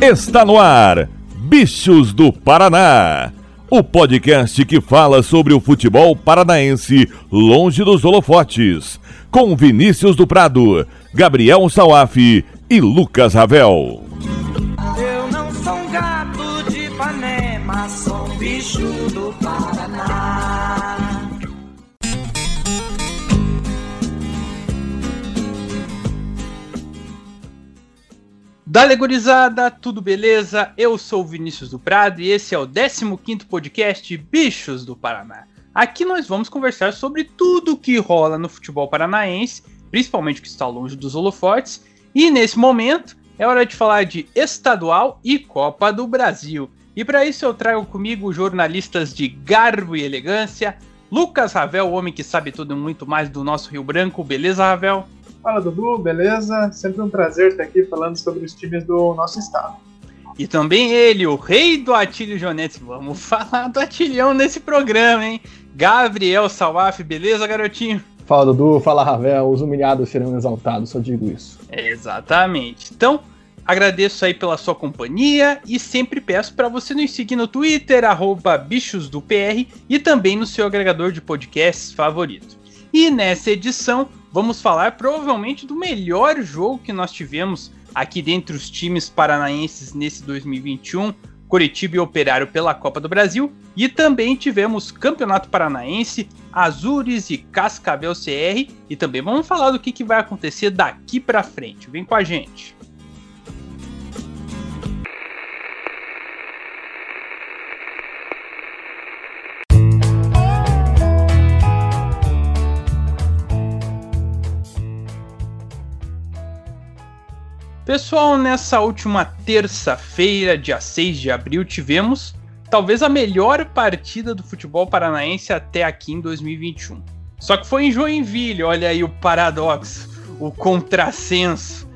Está no ar, Bichos do Paraná, o podcast que fala sobre o futebol paranaense longe dos holofotes, com Vinícius do Prado, Gabriel Sauaf e Lucas Ravel. Eu não sou um gato de Ipanema, sou um bicho do Paraná. Dale, gurizada, tudo beleza? Eu sou o Vinícius do Prado e esse é o 15º podcast Bichos do Paraná. Aqui nós vamos conversar sobre tudo o que rola no futebol paranaense, principalmente o que está longe dos holofotes, e nesse momento é hora de falar de estadual e Copa do Brasil. E para isso eu trago comigo jornalistas de garbo e elegância, Lucas Ravel, o homem que sabe tudo e muito mais do nosso Rio Branco. Beleza, Ravel? Fala, Dudu, beleza? Sempre um prazer estar aqui falando sobre os times do nosso estado. E também ele, o rei do Atílio Jonetes. Vamos falar do Atilhão nesse programa, hein? Gabriel Sauaf, beleza, garotinho? Fala, Dudu, fala, Ravel, os humilhados serão exaltados, só digo isso. Exatamente. Então, agradeço aí pela sua companhia e sempre peço para você nos seguir no Twitter, @bichosdopr, e também no seu agregador de podcasts favorito. E nessa edição vamos falar provavelmente do melhor jogo que nós tivemos aqui dentre os times paranaenses nesse 2021, Coritiba e Operário pela Copa do Brasil, e também tivemos Campeonato Paranaense, Azures e Cascavel CR, e também vamos falar do que vai acontecer daqui para frente. Vem com a gente! Pessoal, nessa última terça-feira, dia 6 de abril, tivemos talvez a melhor partida do futebol paranaense até aqui em 2021. Só que foi em Joinville, olha aí o paradoxo, o contrassenso,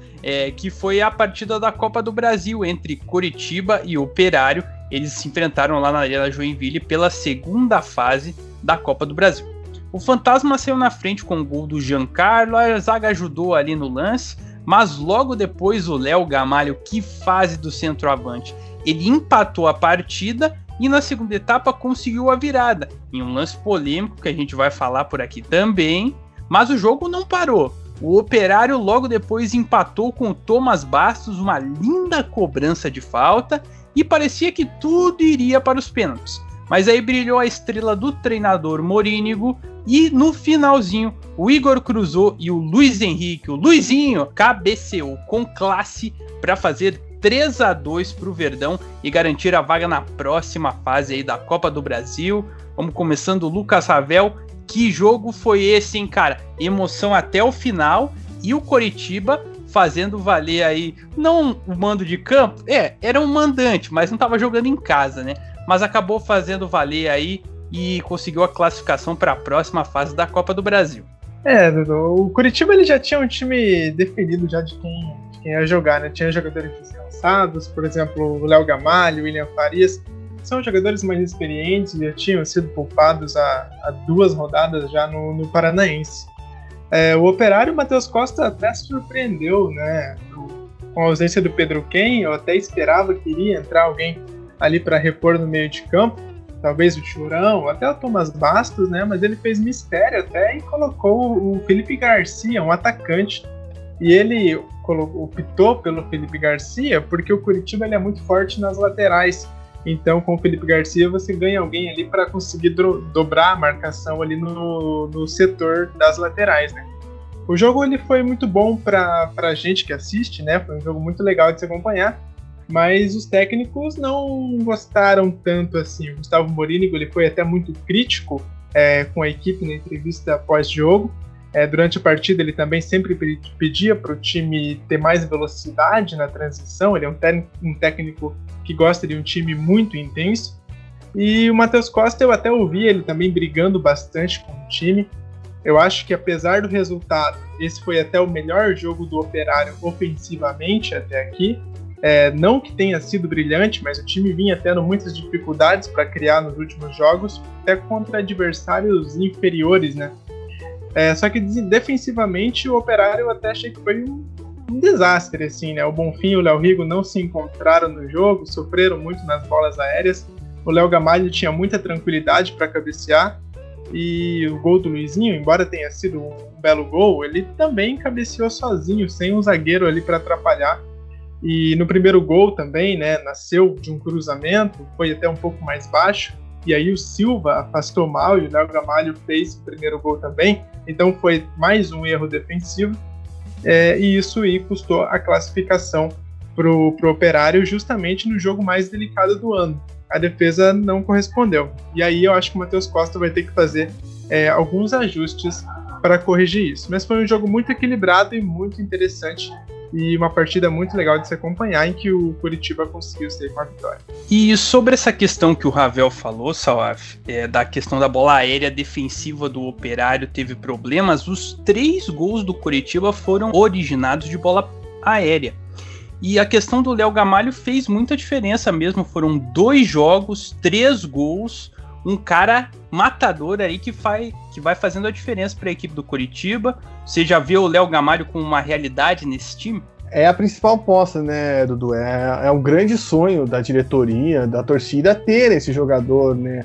que foi a partida da Copa do Brasil entre Coritiba e Operário. Eles se enfrentaram lá na Arena Joinville pela segunda fase da Copa do Brasil. O Fantasma saiu na frente com o gol do Giancarlo, a zaga ajudou ali no lance, mas logo depois o Léo Gamalho, que fase do centroavante, ele empatou a partida e na segunda etapa conseguiu a virada, em um lance polêmico que a gente vai falar por aqui também, mas o jogo não parou. O Operário logo depois empatou com o Thomas Bastos, uma linda cobrança de falta, e parecia que tudo iria para os pênaltis. Mas aí brilhou a estrela do treinador Morínigo e no finalzinho o Igor cruzou e o Luiz Henrique, o Luizinho, cabeceou com classe para fazer 3-2 para o Verdão e garantir a vaga na próxima fase aí da Copa do Brasil. Vamos começando, Lucas Ravel, que jogo foi esse, hein, cara? Emoção até o final e o Coritiba fazendo valer aí, não o mando de campo, era um mandante, mas não estava jogando em casa, né? Mas acabou fazendo valer aí e conseguiu a classificação para a próxima fase da Copa do Brasil. O Coritiba ele já tinha um time definido já de quem ia jogar, né? Tinha jogadores lançados, por exemplo, o Léo Gamalho, o William Farias, são jogadores mais experientes, já tinham sido poupados há 2 rodadas já no Paranaense. O Operário, o Matheus Costa até surpreendeu, né? Com a ausência do Pedro Ken, eu até esperava que iria entrar alguém ali para repor no meio de campo, talvez o Churão, até o Thomas Bastos, né? Mas ele fez mistério até e colocou o Felipe Garcia, um atacante, e ele optou pelo Felipe Garcia porque o Coritiba ele é muito forte nas laterais, então com o Felipe Garcia você ganha alguém ali para conseguir dobrar a marcação ali no setor das laterais, né? O jogo ele foi muito bom para a gente que assiste, né? Foi um jogo muito legal de se acompanhar, mas os técnicos não gostaram tanto assim. O Gustavo Morínigo ele foi até muito crítico com a equipe na entrevista pós-jogo. Durante a partida ele também sempre pedia para o time ter mais velocidade na transição, ele é um técnico que gosta de um time muito intenso. E o Matheus Costa eu até ouvi ele também brigando bastante com o time. Eu acho que apesar do resultado, esse foi até o melhor jogo do Operário ofensivamente até aqui. Não que tenha sido brilhante, mas o time vinha tendo muitas dificuldades para criar nos últimos jogos, até contra adversários inferiores, né? Só que defensivamente o Operário eu até achei que foi um um desastre, assim, né? O Bonfim e o Léo Rigo não se encontraram no jogo, sofreram muito nas bolas aéreas. O Léo Gamalho tinha muita tranquilidade para cabecear, e o gol do Luizinho, embora tenha sido um belo gol, ele também cabeceou sozinho, sem um zagueiro ali para atrapalhar. E no primeiro gol também, né, nasceu de um cruzamento, foi até um pouco mais baixo, e aí o Silva afastou mal e o Léo Gamalho fez o primeiro gol também, então foi mais um erro defensivo, e isso aí custou a classificação para o Operário justamente no jogo mais delicado do ano. A defesa não correspondeu. E aí eu acho que o Matheus Costa vai ter que fazer alguns ajustes para corrigir isso. Mas foi um jogo muito equilibrado e muito interessante, e uma partida muito legal de se acompanhar, em que o Curitiba conseguiu sair com a vitória. E sobre essa questão que o Ravel falou, Salaf, da questão da bola aérea defensiva do Operário teve problemas, os 3 gols do Curitiba foram originados de bola aérea. E a questão do Léo Gamalho fez muita diferença mesmo, foram 2 jogos, 3 gols, um cara matador aí que vai fazendo a diferença para a equipe do Curitiba. Você já vê o Léo Gamalho como uma realidade nesse time? É a principal aposta, né, Dudu? É um grande sonho da diretoria, da torcida, ter esse jogador, né,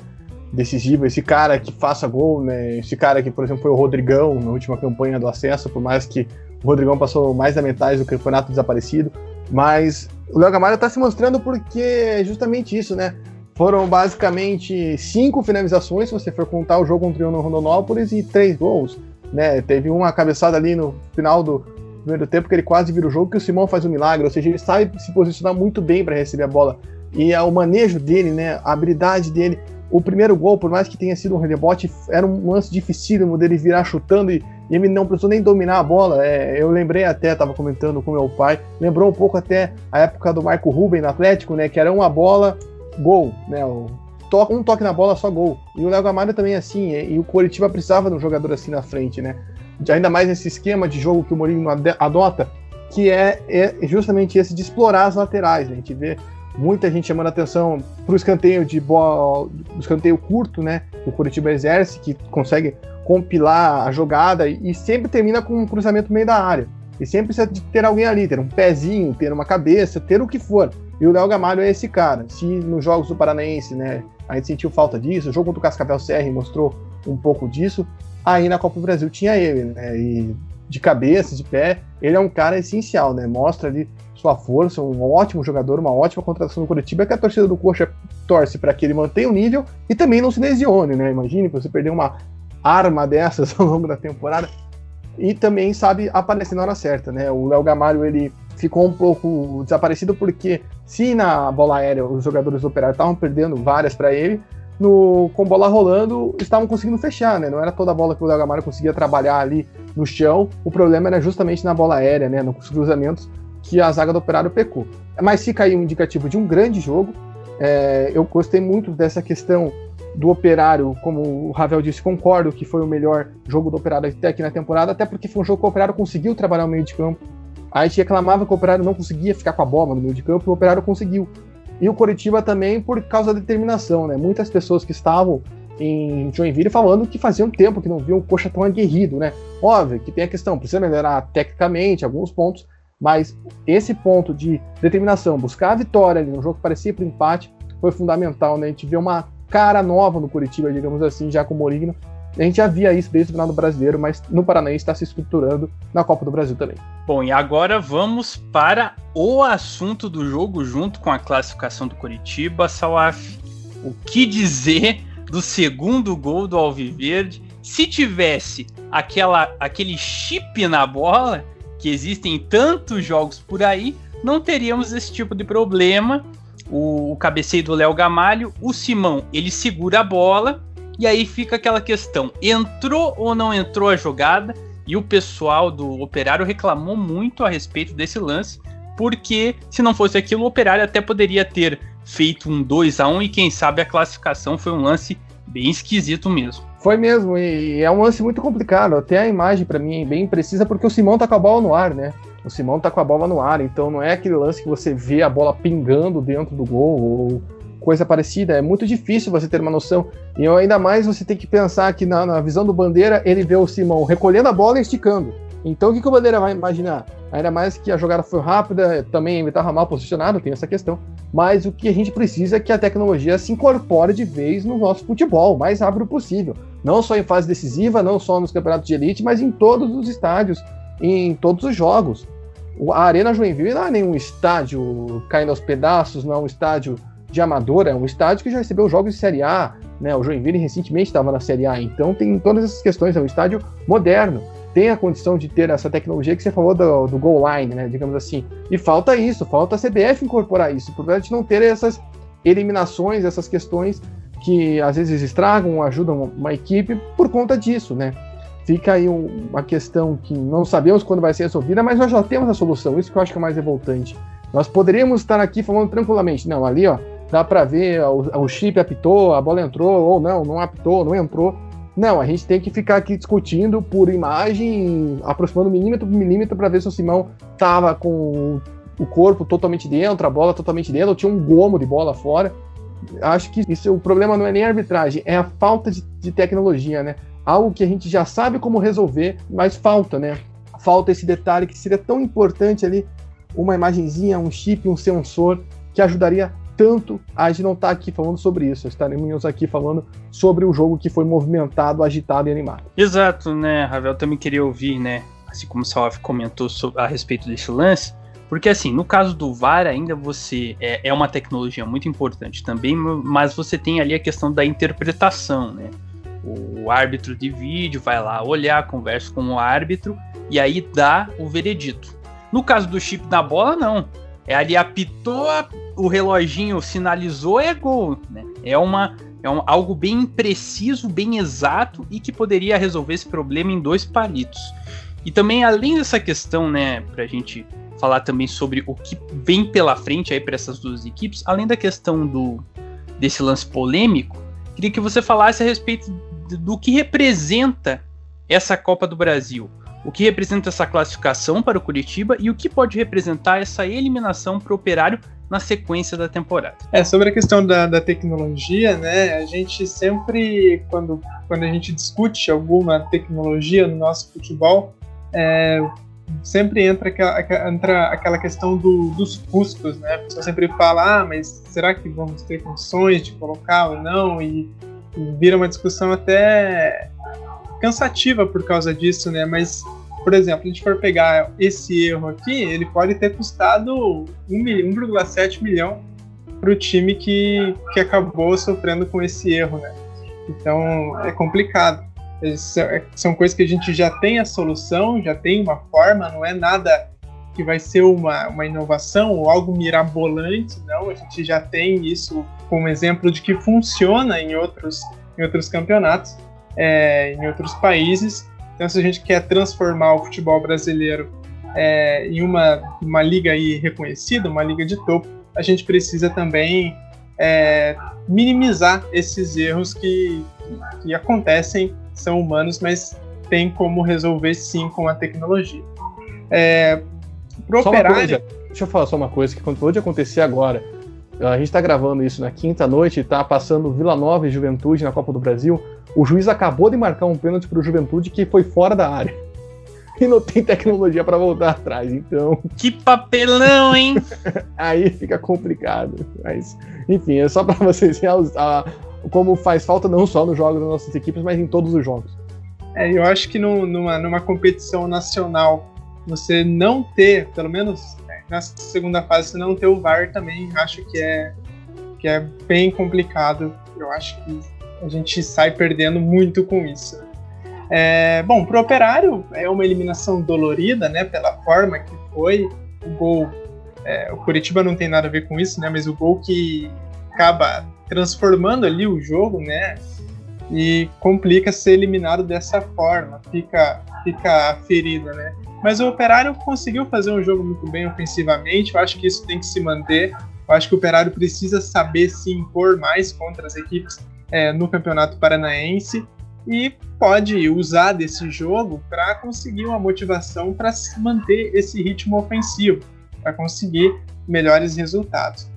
decisivo, esse cara que faça gol, né? Esse cara que, por exemplo, foi o Rodrigão na última campanha do acesso, por mais que o Rodrigão passou mais da metade do campeonato desaparecido. Mas o Léo Gamalho está se mostrando porque é justamente isso, né? Foram basicamente 5 finalizações, se você for contar o jogo contra o Rondonópolis, e 3 gols, né? Teve uma cabeçada ali no final do primeiro tempo que ele quase vira o jogo, que o Simão faz um milagre, ou seja, ele sabe se posicionar muito bem para receber a bola. E o manejo dele, né? A habilidade dele. O primeiro gol, por mais que tenha sido um rebote, era um lance dificílimo dele virar chutando, e ele não precisou nem dominar a bola. Eu lembrei até, estava comentando com meu pai, lembrou um pouco até a época do Marco Ruben no Atlético, né, que era uma bola, gol, né, um toque na bola, só gol. E o Léo Gamalho também é assim, e o Coritiba precisava de um jogador assim na frente, né, ainda mais nesse esquema de jogo que o Mourinho adota, que é justamente esse de explorar as laterais, né? A gente vê muita gente chamando atenção para o escanteio escanteio curto, né, que o Curitiba exerce, que consegue compilar a jogada e sempre termina com um cruzamento no meio da área. E sempre precisa de ter alguém ali, ter um pezinho, ter uma cabeça, ter o que for. E o Léo Gamalho é esse cara. Se nos jogos do Paranaense, né, a gente sentiu falta disso, o jogo contra o Cascavel Serra mostrou um pouco disso, aí na Copa do Brasil tinha ele, né, e de cabeça, de pé, ele é um cara essencial, né, mostra ali sua força, um ótimo jogador, uma ótima contratação do Curitiba, que a torcida do Coxa torce para que ele mantenha o nível e também não se lesione, né? Imagine você perder uma arma dessas ao longo da temporada, e também sabe aparecer na hora certa, né? O Léo Gamalho, ele ficou um pouco desaparecido porque se na bola aérea os jogadores do Operário estavam perdendo várias para ele, com bola rolando estavam conseguindo fechar, né? Não era toda a bola que o Léo Gamalho conseguia trabalhar ali no chão, o problema era justamente na bola aérea, né? Nos cruzamentos que a zaga do Operário pecou. Mas fica aí um indicativo de um grande jogo. Eu gostei muito dessa questão do Operário, como o Ravel disse, concordo que foi o melhor jogo do Operário até aqui na temporada, até porque foi um jogo que o Operário conseguiu trabalhar no meio de campo. A gente reclamava que o Operário não conseguia ficar com a bola no meio de campo, e o Operário conseguiu. E o Coritiba também por causa da determinação, né? Muitas pessoas que estavam em Joinville falando que fazia um tempo que não viam o Coxa tão aguerrido, né? Óbvio que tem a questão, precisa melhorar tecnicamente alguns pontos, mas esse ponto de determinação, buscar a vitória ali, um jogo que parecia para o empate, foi fundamental, né? A gente vê uma cara nova no Curitiba, digamos assim, já com o Mourinho. A gente já via isso desde o final do Brasileiro, mas no Paranaense está se estruturando na Copa do Brasil também. Bom, e agora vamos para o assunto do jogo junto com a classificação do Curitiba, Salaf. O que dizer do segundo gol do Alviverde? Se tivesse aquele chip na bola, que existem tantos jogos por aí, não teríamos esse tipo de problema. O cabeceio do Léo Gamalho, o Simão, ele segura a bola, e aí fica aquela questão, entrou ou não entrou a jogada? E o pessoal do Operário reclamou muito a respeito desse lance, porque se não fosse aquilo, o Operário até poderia ter feito um 2-1, e quem sabe a classificação. Foi um lance bem esquisito mesmo. Foi mesmo, e é um lance muito complicado, até a imagem para mim é bem precisa, porque o Simão tá com a bola no ar, né? O Simão tá com a bola no ar, então não é aquele lance que você vê a bola pingando dentro do gol, ou coisa parecida, é muito difícil você ter uma noção, e ainda mais você tem que pensar que na visão do Bandeira, ele vê o Simão recolhendo a bola e esticando, então o que o Bandeira vai imaginar? Ainda mais que a jogada foi rápida, também ele estava mal posicionado, tem essa questão. Mas o que a gente precisa é que a tecnologia se incorpore de vez no nosso futebol, o mais rápido possível. Não só em fase decisiva, não só nos campeonatos de elite, mas em todos os estádios, em todos os jogos. A Arena Joinville não é nenhum estádio caindo aos pedaços, não é um estádio de amador, é um estádio que já recebeu jogos de Série A, né? O Joinville recentemente estava na Série A, então tem todas essas questões, é um estádio moderno. Tem a condição de ter essa tecnologia que você falou do goal line, né, digamos assim. E falta isso, falta a CBF incorporar isso, por a gente não ter essas eliminações, essas questões que às vezes estragam, ajudam uma equipe por conta disso, né. Fica aí uma questão que não sabemos quando vai ser resolvida, mas nós já temos a solução, isso que eu acho que é mais revoltante. Nós poderíamos estar aqui falando tranquilamente, não, ali ó, dá pra ver, o chip apitou, a bola entrou, ou não, não apitou, não entrou. Não, a gente tem que ficar aqui discutindo por imagem, aproximando milímetro por milímetro para ver se o Simão tava com o corpo totalmente dentro, a bola totalmente dentro, ou tinha um gomo de bola fora. Acho que isso, o problema não é nem a arbitragem, é a falta de tecnologia, né? Algo que a gente já sabe como resolver, mas falta, né? Falta esse detalhe que seria tão importante ali, uma imagenzinha, um chip, um sensor, que ajudaria tanto a gente não estar aqui falando sobre isso, estaremos aqui falando sobre o jogo que foi movimentado, agitado e animado. Exato, né, Ravel, também queria ouvir, né, assim como o Salaf comentou a respeito desse lance, porque assim, no caso do VAR ainda você é uma tecnologia muito importante também, mas você tem ali a questão da interpretação, né, o árbitro de vídeo vai lá olhar, conversa com o árbitro e aí dá o veredito. No caso do chip da bola, não. É ali apitou, o reloginho sinalizou, é gol, né? É algo bem impreciso, bem exato e que poderia resolver esse problema em dois palitos. E também, além dessa questão, né, pra gente falar também sobre o que vem pela frente aí para essas duas equipes, além da questão desse lance polêmico, queria que você falasse a respeito do que representa essa Copa do Brasil. O que representa essa classificação para o Curitiba e o que pode representar essa eliminação para o Operário na sequência da temporada? Sobre a questão da tecnologia, né? A gente sempre, quando a gente discute alguma tecnologia no nosso futebol, sempre entra aquela questão dos custos, né? A pessoa sempre fala, mas será que vamos ter condições de colocar ou não? E vira uma discussão até cansativa por causa disso, né? Mas, por exemplo, a gente for pegar esse erro aqui, ele pode ter custado 1,7 milhão para o time que acabou sofrendo com esse erro, né? Então, é complicado. São coisas que a gente já tem a solução, já tem uma forma, não é nada que vai ser uma inovação ou algo mirabolante, não. A gente já tem isso como exemplo de que funciona em outros campeonatos. Em outros países. Então, se a gente quer transformar o futebol brasileiro em uma liga aí reconhecida, uma liga de topo, a gente precisa também minimizar esses erros que acontecem, são humanos, mas tem como resolver sim com a tecnologia. Pro Operário... Deixa eu falar só uma coisa que acabou de acontecer agora. A gente está gravando isso na quinta-noite, está passando Vila Nova e Juventude na Copa do Brasil. O juiz acabou de marcar um pênalti para o Juventude que foi fora da área. E não tem tecnologia para voltar atrás, então... Que papelão, hein? Aí fica complicado. Mas, enfim, é só para vocês verem como faz falta não só nos jogos das nossas equipes, mas em todos os jogos. Eu acho que numa competição nacional, você não ter, pelo menos na segunda fase, você não ter o VAR também, acho que é bem complicado. Eu acho que a gente sai perdendo muito com isso. Bom, pro Operário é uma eliminação dolorida, né, pela forma que foi. O gol, o Curitiba não tem nada a ver com isso, né, mas o gol que acaba transformando ali o jogo, né, e complica ser eliminado dessa forma, fica ferida, né. Mas o Operário conseguiu fazer um jogo muito bem ofensivamente, eu acho que isso tem que se manter, eu acho que o Operário precisa saber se impor mais contra as equipes no Campeonato Paranaense e pode usar desse jogo para conseguir uma motivação para manter esse ritmo ofensivo, para conseguir melhores resultados.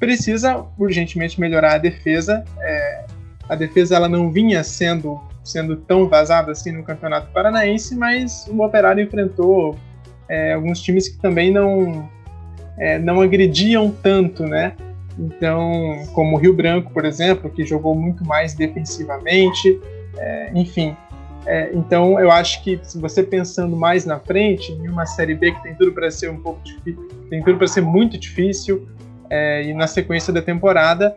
Precisa urgentemente melhorar a defesa, a defesa ela não vinha sendo tão vazada assim no Campeonato Paranaense, mas o Operário enfrentou alguns times que também não agrediam tanto, né? Então, como o Rio Branco, por exemplo, que jogou muito mais defensivamente, enfim. Então, eu acho que se você pensando mais na frente, em uma Série B que tem tudo para ser tem tudo para ser muito difícil, e na sequência da temporada,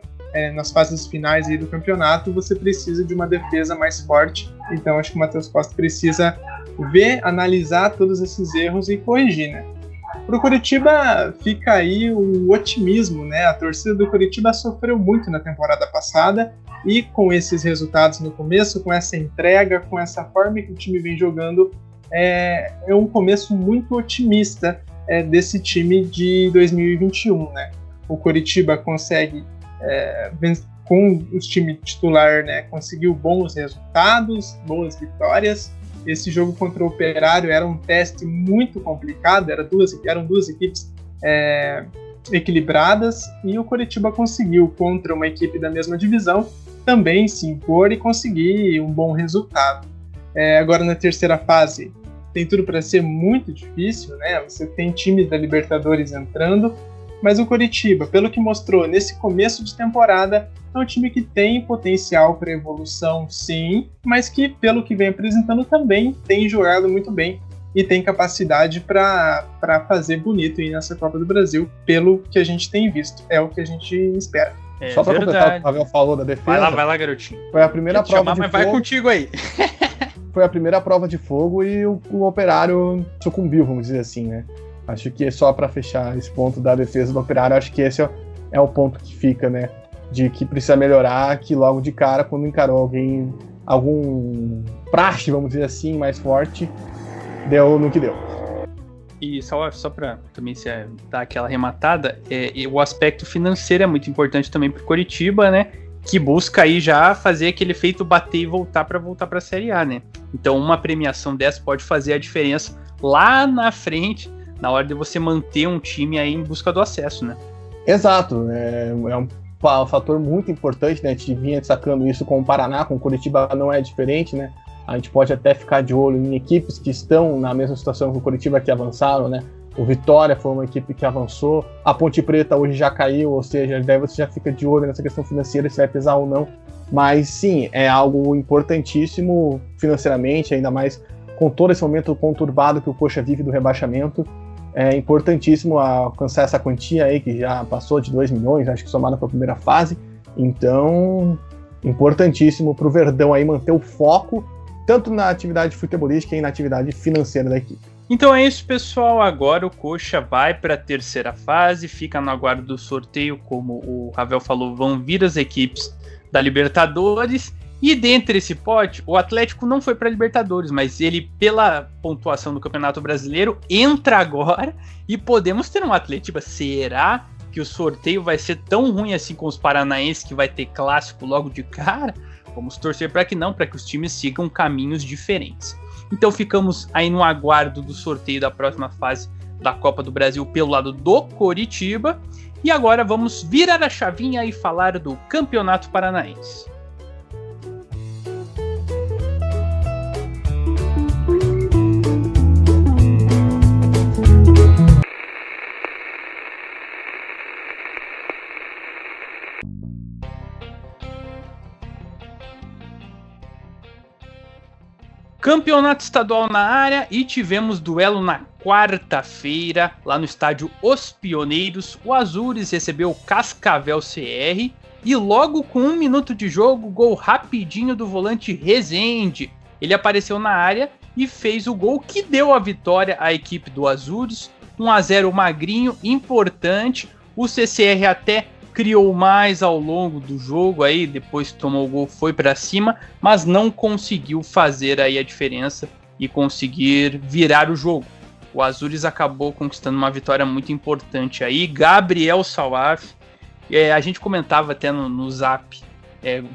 nas fases finais aí do campeonato, você precisa de uma defesa mais forte. Então, acho que o Matheus Costa precisa analisar todos esses erros e corrigir, né? Para o Coritiba fica aí o otimismo, né? A torcida do Coritiba sofreu muito na temporada passada e com esses resultados no começo, com essa entrega, com essa forma que o time vem jogando, é um começo muito otimista desse time de 2021, né? O Coritiba consegue, com o time titular, né, conseguiu bons resultados, boas vitórias. Esse jogo contra o Operário era um teste muito complicado, eram duas equipes equilibradas, e o Coritiba conseguiu, contra uma equipe da mesma divisão, também se impor e conseguir um bom resultado. Agora, na terceira fase, tem tudo para ser muito difícil, né? Você tem times da Libertadores entrando, mas o Coritiba, pelo que mostrou nesse começo de temporada, é um time que tem potencial para evolução, sim, mas que, pelo que vem apresentando, também tem jogado muito bem e tem capacidade para fazer bonito aí nessa Copa do Brasil, pelo que a gente tem visto. É o que a gente espera. Só para completar o que o Pavel falou da defesa. Vai lá, garotinho. Foi a primeira prova chamar, de mas fogo. Vai contigo aí. Foi a primeira prova de fogo e o Operário sucumbiu, vamos dizer assim, né? Acho que é só para fechar esse ponto da defesa do Operário, acho que esse é o ponto que fica, né? De que precisa melhorar, que logo de cara, quando encarou algum praxe, vamos dizer assim, mais forte, deu no que deu. E só para também dar aquela arrematada, o aspecto financeiro é muito importante também para o Coritiba, né? Que busca aí já fazer aquele efeito bater e voltar para a Série A, né? Então uma premiação dessa pode fazer a diferença lá na frente, na hora de você manter um time aí em busca do acesso, né? Exato, né? É um fator muito importante, né? A gente vinha destacando isso com o Paraná, com o Coritiba não é diferente, né? A gente pode até ficar de olho em equipes que estão na mesma situação que o Coritiba, que avançaram, né? O Vitória foi uma equipe que avançou, a Ponte Preta hoje já caiu, ou seja, daí você já fica de olho nessa questão financeira, se vai pesar ou não, mas sim, é algo importantíssimo financeiramente, ainda mais com todo esse momento conturbado que o Coxa vive do rebaixamento. É importantíssimo alcançar essa quantia aí, que já passou de 2 milhões, acho que somado para a primeira fase. Então, importantíssimo para o Verdão aí manter o foco, tanto na atividade futebolística e na atividade financeira da equipe. Então é isso, pessoal. Agora o Coxa vai para a terceira fase, fica no aguardo do sorteio, como o Ravel falou, vão vir as equipes da Libertadores. E dentre esse pote, o Atlético não foi para a Libertadores, mas ele, pela pontuação do Campeonato Brasileiro, entra agora e podemos ter um Atlético. Será que o sorteio vai ser tão ruim assim com os paranaenses, que vai ter clássico logo de cara? Vamos torcer para que não, para que os times sigam caminhos diferentes. Então ficamos aí no aguardo do sorteio da próxima fase da Copa do Brasil pelo lado do Coritiba. E agora vamos virar a chavinha e falar do Campeonato Paranaense. Campeonato estadual na área e tivemos duelo na quarta-feira, lá no estádio Os Pioneiros. O Azures recebeu o Cascavel CR e logo com 1 minuto de jogo, gol rapidinho do volante Rezende. Ele apareceu na área e fez o gol que deu a vitória à equipe do Azures. 1-0 magrinho, importante. O CCR até criou mais ao longo do jogo, aí depois que tomou o gol foi para cima, mas não conseguiu fazer aí a diferença e conseguir virar o jogo. O Azures acabou conquistando uma vitória muito importante aí. Gabriel Salaf, a gente comentava até no Zap,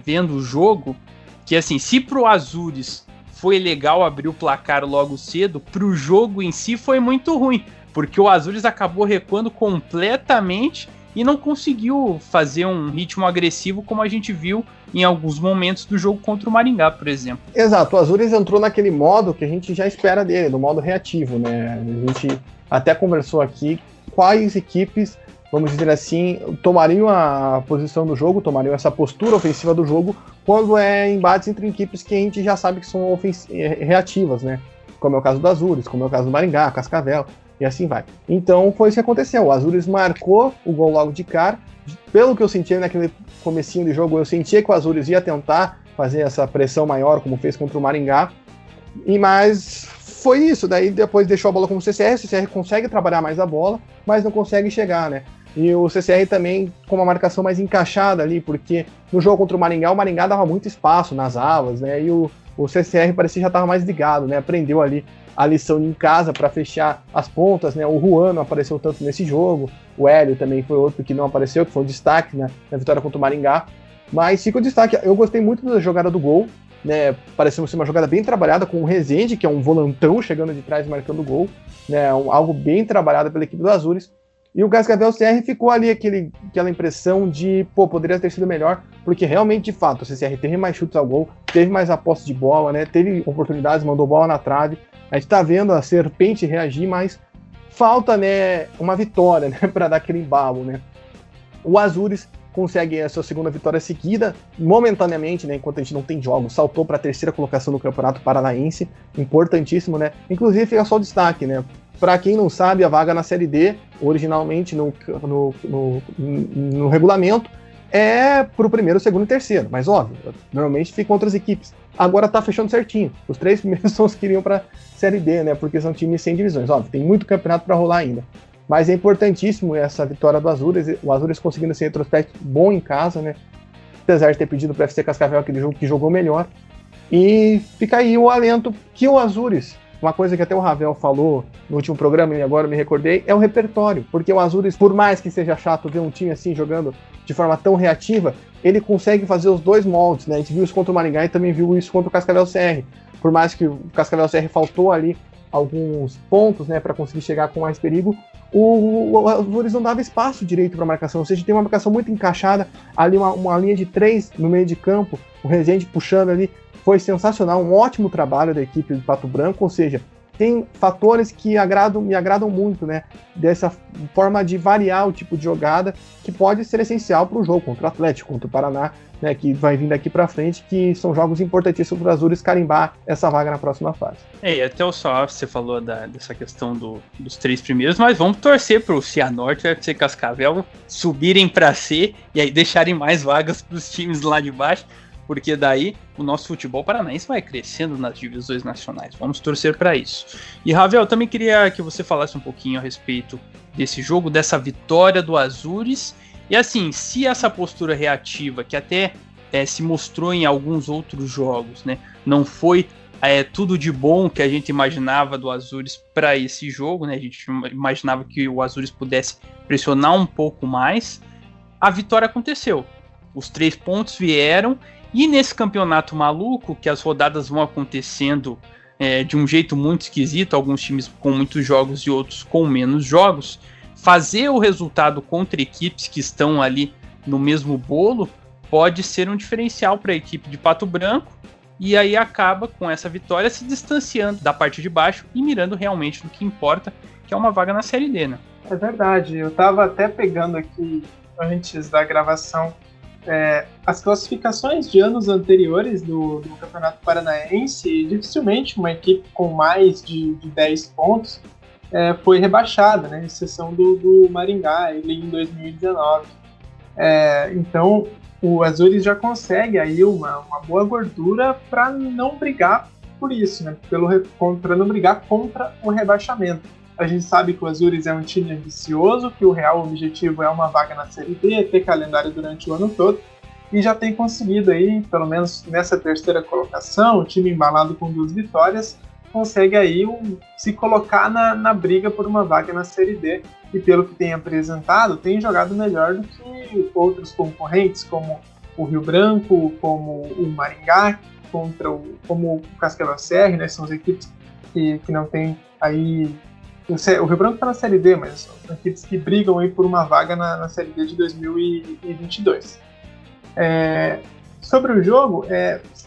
vendo o jogo, que assim, se pro Azures foi legal abrir o placar logo cedo, pro jogo em si foi muito ruim, porque o Azures acabou recuando completamente e não conseguiu fazer um ritmo agressivo como a gente viu em alguns momentos do jogo contra o Maringá, por exemplo. Exato, o Azures entrou naquele modo que a gente já espera dele, do modo reativo, né? A gente até conversou aqui quais equipes, vamos dizer assim, tomariam a posição do jogo, tomariam essa postura ofensiva do jogo quando é embates entre equipes que a gente já sabe que são reativas, né? Como é o caso do Azures, como é o caso do Maringá, Cascavel, e assim vai. Então foi isso que aconteceu, o Azures marcou o gol logo de cara. Pelo que eu sentia naquele comecinho de jogo, eu sentia que o Azures ia tentar fazer essa pressão maior, como fez contra o Maringá, e mas foi isso, daí depois deixou a bola com o CCR consegue trabalhar mais a bola, mas não consegue chegar, né? E o CCR também com uma marcação mais encaixada ali, porque no jogo contra o Maringá dava muito espaço nas avas, né? E o CCR parecia que já estava mais ligado, né? Aprendeu ali a lição em casa para fechar as pontas, né? O Juan não apareceu tanto nesse jogo, o Hélio também foi outro que não apareceu, que foi um destaque, né, na vitória contra o Maringá. Mas fica o destaque, eu gostei muito da jogada do gol, né? Pareceu ser uma jogada bem trabalhada com o Rezende, que é um volantão chegando de trás marcando o gol, né? Algo bem trabalhado pela equipe do Azures. E o Cascavel CR ficou ali aquela impressão de, pô, poderia ter sido melhor, porque realmente, de fato, o CCR teve mais chutes ao gol, teve mais aposta de bola, né? Teve oportunidades, mandou bola na trave. A gente tá vendo a Serpente reagir, mas falta, né, uma vitória, né, para dar aquele embalo, né? O Azures consegue a sua segunda vitória seguida, momentaneamente, né, enquanto a gente não tem jogos, saltou para a terceira colocação no Campeonato Paranaense, importantíssimo, né? Inclusive, fica só o destaque, né? Para quem não sabe, a vaga na Série D, originalmente no regulamento, é para o primeiro, segundo e terceiro. Mas óbvio, normalmente ficam outras equipes. Agora tá fechando certinho. Os três primeiros são os que iriam para Série D, né? Porque são times sem divisões. Óbvio, tem muito campeonato para rolar ainda. Mas é importantíssimo essa vitória do Azures. O Azures conseguindo esse retrospecto bom em casa, né? Apesar de ter pedido para o FC Cascavel aquele jogo que jogou melhor. E fica aí o alento que o Azures... Uma coisa que até o Ravel falou no último programa, e agora eu me recordei, é o repertório. Porque o Azures, por mais que seja chato ver um time assim jogando de forma tão reativa, ele consegue fazer os dois moldes, né? A gente viu isso contra o Maringá e também viu isso contra o Cascavel CR. Por mais que o Cascavel CR faltou ali alguns pontos, né, para conseguir chegar com mais perigo, o Azures não dava espaço direito para marcação. Ou seja, tem uma marcação muito encaixada, ali uma linha de três no meio de campo, o Rezende puxando ali. Foi sensacional, um ótimo trabalho da equipe do Pato Branco, ou seja, tem fatores que me agradam muito, né? Dessa forma de variar o tipo de jogada que pode ser essencial para o jogo contra o Atlético, contra o Paraná, né? Que vai vir daqui para frente, que são jogos importantíssimos para os Azures carimbar essa vaga na próxima fase. É, e até o Soaf, você falou dessa questão dos três primeiros, mas vamos torcer para o Cianorte e o FC Cascavel subirem para C e aí deixarem mais vagas para os times lá de baixo, porque daí o nosso futebol paranaense vai crescendo nas divisões nacionais. Vamos torcer para isso. E, Ravel, eu também queria que você falasse um pouquinho a respeito desse jogo, dessa vitória do Azures. E, assim, se essa postura reativa, que até se mostrou em alguns outros jogos, né, não foi tudo de bom que a gente imaginava do Azures para esse jogo, né, a gente imaginava que o Azures pudesse pressionar um pouco mais, a vitória aconteceu. Os 3 pontos vieram. E nesse campeonato maluco, que as rodadas vão acontecendo de um jeito muito esquisito, alguns times com muitos jogos e outros com menos jogos, fazer o resultado contra equipes que estão ali no mesmo bolo pode ser um diferencial para a equipe de Pato Branco, e aí acaba com essa vitória se distanciando da parte de baixo e mirando realmente no que importa, que é uma vaga na Série D, né? É verdade, eu estava até pegando aqui antes da gravação, as classificações de anos anteriores do Campeonato Paranaense, dificilmente uma equipe com mais de 10 pontos foi rebaixada, né, exceção do Maringá ele em 2019. Então o Azures já consegue aí uma boa gordura para não brigar por isso, né, para não brigar contra o rebaixamento. A gente sabe que o Azures é um time ambicioso, que o real objetivo é uma vaga na Série D, ter calendário durante o ano todo, e já tem conseguido aí, pelo menos nessa terceira colocação, o time embalado com 2 vitórias, consegue aí se colocar na briga por uma vaga na Série D, e pelo que tem apresentado, tem jogado melhor do que outros concorrentes, como o Rio Branco, como o Maringá, como o Cascavel CR, né, são as equipes que não têm aí O Rio Branco está na Série D, mas são equipes que brigam aí por uma vaga na Série D de 2022. Sobre o jogo,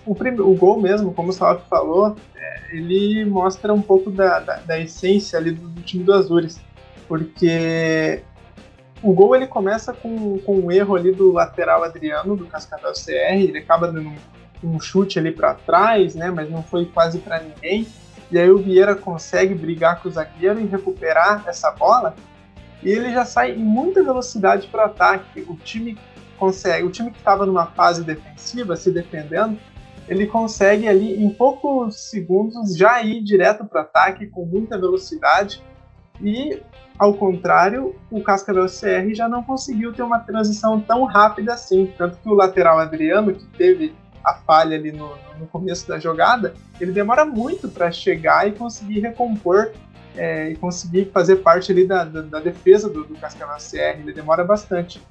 o gol mesmo, como o Salaf falou, ele mostra um pouco da essência ali do time do Azures, porque o gol ele começa com um erro ali do lateral Adriano, do Cascavel CR, ele acaba dando um chute ali para trás, né, mas não foi quase para ninguém, e aí o Vieira consegue brigar com o zagueiro e recuperar essa bola, e ele já sai em muita velocidade para o ataque. O time que estava numa fase defensiva, se defendendo, ele consegue ali em poucos segundos já ir direto para o ataque com muita velocidade, e ao contrário, o Cascavel CR já não conseguiu ter uma transição tão rápida assim, tanto que o lateral Adriano, que teve a falha ali no começo da jogada, ele demora muito para chegar e conseguir recompor e conseguir fazer parte ali da defesa do Cascavel CR, ele demora bastante.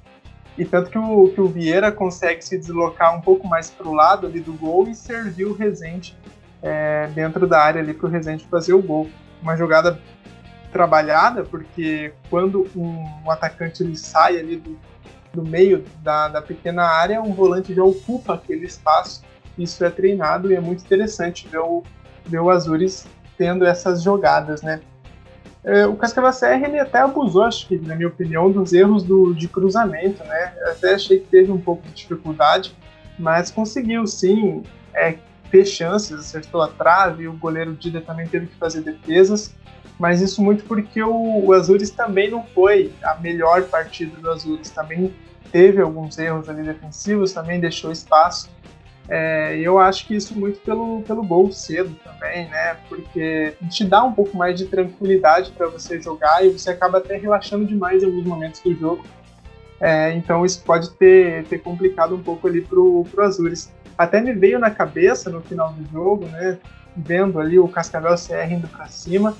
E tanto que o Vieira consegue se deslocar um pouco mais para o lado ali do gol e servir o Rezende dentro da área ali para o Rezende fazer o gol. Uma jogada trabalhada, porque quando um atacante ele sai ali do meio da pequena área, um volante já ocupa aquele espaço. Isso é treinado e é muito interessante ver o Azures tendo essas jogadas, né? O Cascavel CR ele até abusou, acho que, na minha opinião, dos erros de cruzamento, né? Eu até achei que teve um pouco de dificuldade, mas conseguiu sim ter chances, acertou a trave, o goleiro Dida também teve que fazer defesas, mas isso muito porque o Azures também não foi a melhor partida do Azures, também teve alguns erros ali defensivos, também deixou espaço, eu acho que isso muito pelo gol cedo também, né? Porque te dá um pouco mais de tranquilidade para você jogar e você acaba até relaxando demais em alguns momentos do jogo. Então isso pode ter complicado um pouco ali pro Azures. Até me veio na cabeça no final do jogo, né? Vendo ali o Cascavel CR indo para cima,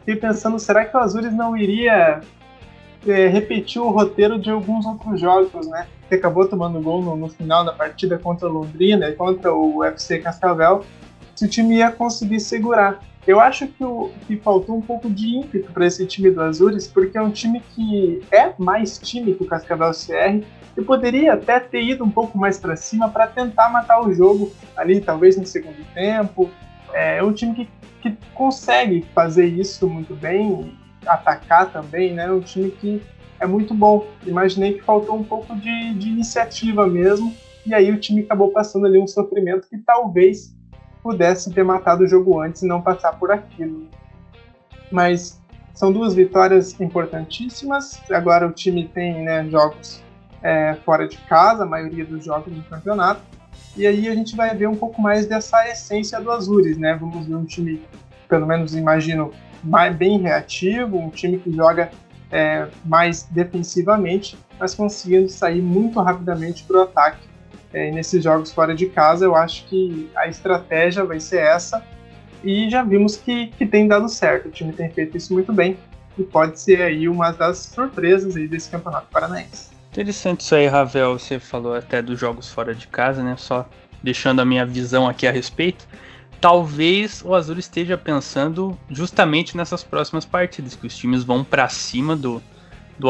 fiquei pensando, será que o Azures não iria repetiu o roteiro de alguns outros jogos, né? Que acabou tomando gol no final da partida contra o Londrina e contra o FC Cascavel, se o time ia conseguir segurar. Eu acho que faltou um pouco de ímpeto para esse time do Azures, porque é um time que é mais time que o Cascavel CR e poderia até ter ido um pouco mais para cima para tentar matar o jogo ali, talvez no segundo tempo. É um time que consegue fazer isso muito bem, atacar também, né? Um time que é muito bom. Imaginei que faltou um pouco de iniciativa mesmo, e aí o time acabou passando ali um sofrimento que talvez pudesse ter matado o jogo antes e não passar por aquilo. Mas são duas vitórias importantíssimas. Agora o time tem, né, jogos fora de casa, a maioria dos jogos do campeonato, e aí a gente vai ver um pouco mais dessa essência do Azures, né? Vamos ver um time, pelo menos imagino, bem reativo, um time que joga mais defensivamente, mas conseguindo sair muito rapidamente para o ataque. Nesses jogos fora de casa, eu acho que a estratégia vai ser essa, e já vimos que tem dado certo, o time tem feito isso muito bem, e pode ser aí uma das surpresas aí desse Campeonato Paranaense. Interessante isso aí, Ravel, você falou até dos jogos fora de casa, né? Só deixando a minha visão aqui a respeito. Talvez o Azul esteja pensando justamente nessas próximas partidas, que os times vão para cima do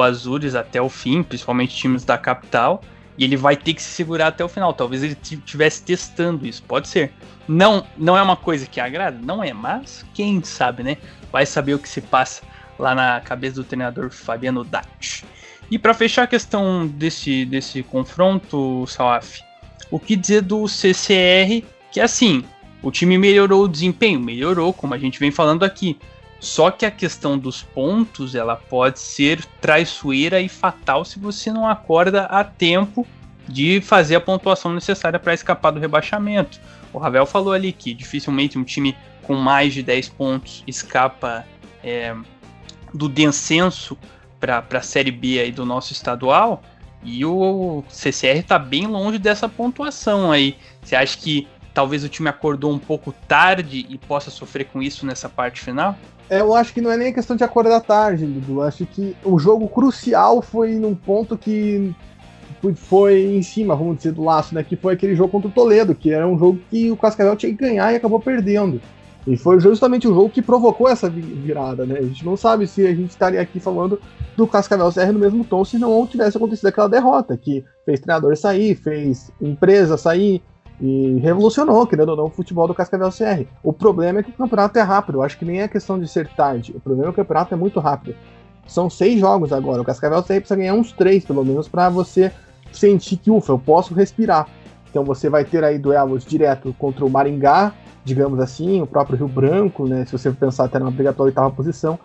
Azures até o fim, principalmente times da capital, e ele vai ter que se segurar até o final. Talvez ele estivesse testando isso, pode ser. Não é uma coisa que agrada? Não é, mas quem sabe, né? Vai saber o que se passa lá na cabeça do treinador Fabiano Datti. E para fechar a questão desse confronto, Salaf, o que dizer do CCR, que é assim... O time melhorou o desempenho, como a gente vem falando aqui. Só que a questão dos pontos, ela pode ser traiçoeira e fatal se você não acorda a tempo de fazer a pontuação necessária para escapar do rebaixamento. O Ravel falou ali que dificilmente um time com mais de 10 pontos escapa do descenso para a Série B aí do nosso estadual. E o CCR está bem longe dessa pontuação aí. Você acha que talvez o time acordou um pouco tarde e possa sofrer com isso nessa parte final? Eu acho que não é nem questão de acordar tarde, Dudu. Acho que o jogo crucial foi num ponto que foi em cima, vamos dizer, do laço, né? Que foi aquele jogo contra o Toledo, que era um jogo que o Cascavel tinha que ganhar e acabou perdendo. E foi justamente o jogo que provocou essa virada, né? A gente não sabe se a gente estaria aqui falando do Cascavel CR no mesmo tom se não tivesse acontecido aquela derrota, que fez treinador sair, fez empresa sair e revolucionou, querendo ou não, o futebol do Cascavel CR. O problema é que o campeonato é rápido, eu acho que nem é questão de ser tarde, o problema é que o campeonato é muito rápido. São 6 jogos agora, o Cascavel CR precisa ganhar uns 3 pelo menos para você sentir que, ufa, eu posso respirar. Então você vai ter aí duelos direto contra o Maringá, digamos assim, o próprio Rio Branco, né? Se você pensar até na obrigatória oitava posição,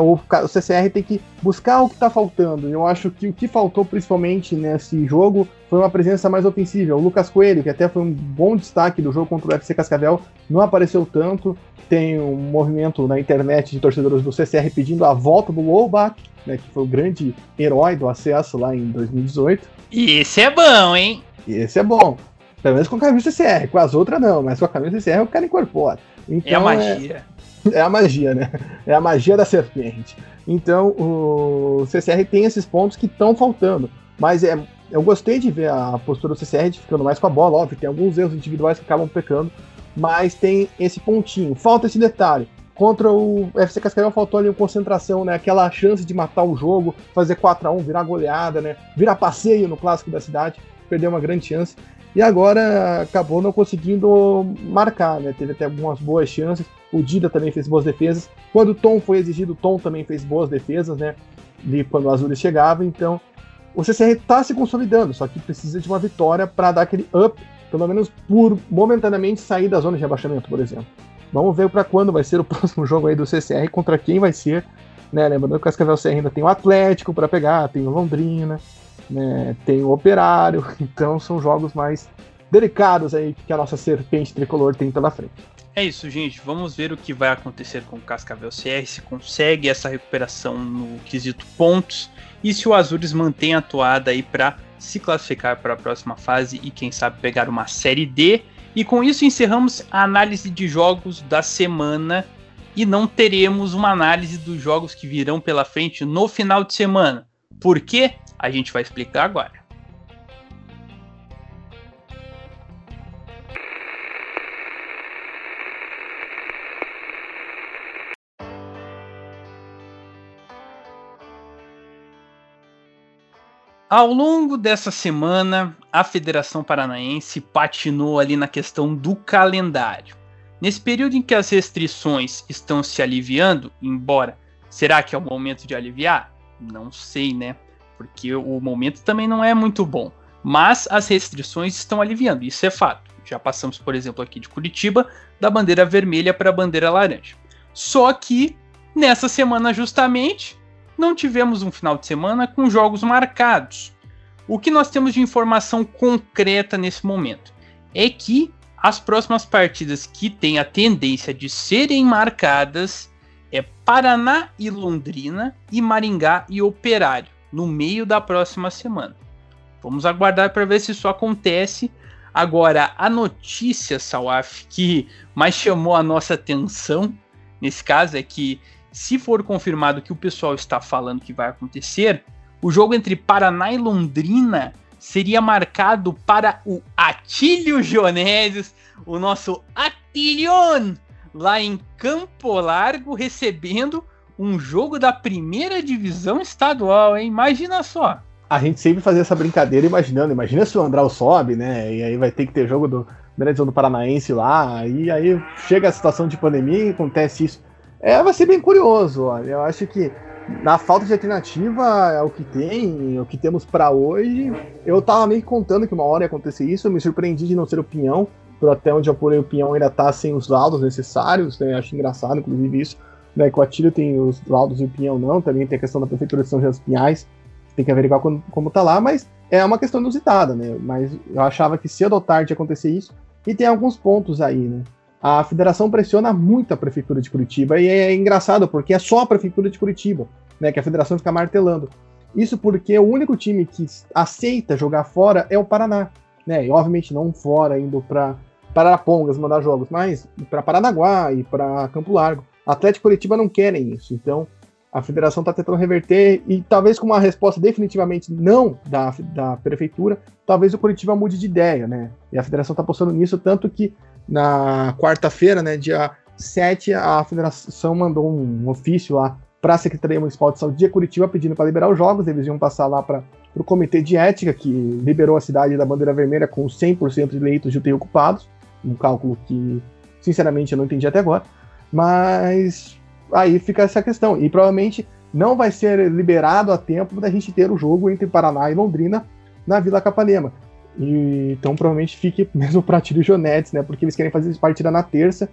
o CCR tem que buscar o que está faltando. Eu acho que o que faltou principalmente nesse jogo foi uma presença mais ofensiva. O Lucas Coelho, que até foi um bom destaque do jogo contra o FC Cascavel, não apareceu tanto. Tem um movimento na internet de torcedores do CCR pedindo a volta do Lowback, né? Que foi o grande herói do acesso lá em 2018. E esse é bom, hein? Esse é bom. Pelo menos com a camisa CCR, com as outras não, mas com a camisa CCR o cara incorpora. Então, é a magia. É a magia, né? É a magia da serpente. Então o CCR tem esses pontos que estão faltando. Mas eu gostei de ver a postura do CCR de ficando mais com a bola, óbvio, tem alguns erros individuais que acabam pecando, mas tem esse pontinho, falta esse detalhe. Contra o FC Cascavel faltou ali uma concentração, né? Aquela chance de matar o jogo, fazer 4-1, virar goleada, né? Virar passeio no clássico da cidade, perdeu uma grande chance. E agora acabou não conseguindo marcar, né? Teve até algumas boas chances. O Dida também fez boas defesas. Quando o Tom foi exigido, o Tom também fez boas defesas, né? E quando o Azures chegava. Então, o CCR tá se consolidando, só que precisa de uma vitória para dar aquele up, pelo menos por momentaneamente sair da zona de rebaixamento, por exemplo. Vamos ver para quando vai ser o próximo jogo aí do CCR, contra quem vai ser, né? Lembrando que o Cascavel CR ainda tem o Atlético para pegar, tem o Londrina, né, tem o Operário, então são jogos mais delicados aí que a nossa serpente tricolor tem pela frente. É isso, gente, vamos ver o que vai acontecer com o Cascavel CR, se consegue essa recuperação no quesito pontos e se o Azures mantém a toada aí para se classificar para a próxima fase e quem sabe pegar uma Série D. E com isso encerramos a análise de jogos da semana e não teremos uma análise dos jogos que virão pela frente no final de semana. Por quê? A gente vai explicar agora. Ao longo dessa semana, a Federação Paranaense patinou ali na questão do calendário. Nesse período em que as restrições estão se aliviando, embora, será que é o momento de aliviar? Não sei, né? Porque o momento também não é muito bom. Mas as restrições estão aliviando, isso é fato. Já passamos, por exemplo, aqui de Curitiba, da bandeira vermelha para a bandeira laranja. Só que, nessa semana justamente, não tivemos um final de semana com jogos marcados. O que nós temos de informação concreta nesse momento é que as próximas partidas que têm a tendência de serem marcadas é Paraná e Londrina e Maringá e Operário, no meio da próxima semana. Vamos aguardar para ver se isso acontece. Agora, a notícia, Sawaf, que mais chamou a nossa atenção nesse caso é que, se for confirmado que o pessoal está falando que vai acontecer, o jogo entre Paraná e Londrina seria marcado para o Atílio Joneses, o nosso Atilion, lá em Campo Largo, recebendo um jogo da primeira divisão estadual, hein? Imagina só. A gente sempre fazia essa brincadeira imaginando. Imagina se o Andral sobe, né? E aí vai ter que ter jogo da primeira divisão do Paranaense lá. E aí chega a situação de pandemia e acontece isso. Vai ser bem curioso, olha. Eu acho que na falta de alternativa é o que tem, é o que temos pra hoje. Eu tava meio que contando que uma hora ia acontecer isso. Eu me surpreendi de não ser o Pinhão. Por até onde eu apurei, o Pinhão ainda tá sem os laudos necessários, né? Eu acho engraçado, inclusive, isso. Né, que o Atílio tem os laudos e o Pinhão não, também tem a questão da Prefeitura de São José dos Pinhais, tem que averiguar como tá lá, mas é uma questão inusitada, né, mas eu achava que cedo ou tarde ia acontecer isso, e tem alguns pontos aí, né, a Federação pressiona muito a Prefeitura de Curitiba, e é engraçado, porque é só a Prefeitura de Curitiba, né, que a Federação fica martelando, isso porque o único time que aceita jogar fora é o Paraná, né, e obviamente não fora, indo para Arapongas mandar jogos, mas para Paranaguá e para Campo Largo. Atlético e Curitiba não querem isso, então a federação está tentando reverter e talvez com uma resposta definitivamente não da prefeitura, talvez o Curitiba mude de ideia, né? E a federação está apostando nisso, tanto que na quarta-feira, né, dia 7, a federação mandou um ofício lá para a Secretaria Municipal de Saúde de Curitiba pedindo para liberar os jogos. Eles iam passar lá para o Comitê de Ética, que liberou a cidade da bandeira vermelha com 100% de leitos de UTI ocupados, um cálculo que, sinceramente, eu não entendi até agora. Mas aí fica essa questão, e provavelmente não vai ser liberado a tempo da gente ter o jogo entre Paraná e Londrina na Vila Capanema. E, então provavelmente fique mesmo para Tiro e Jonetes, né? Porque eles querem fazer essa partida na terça,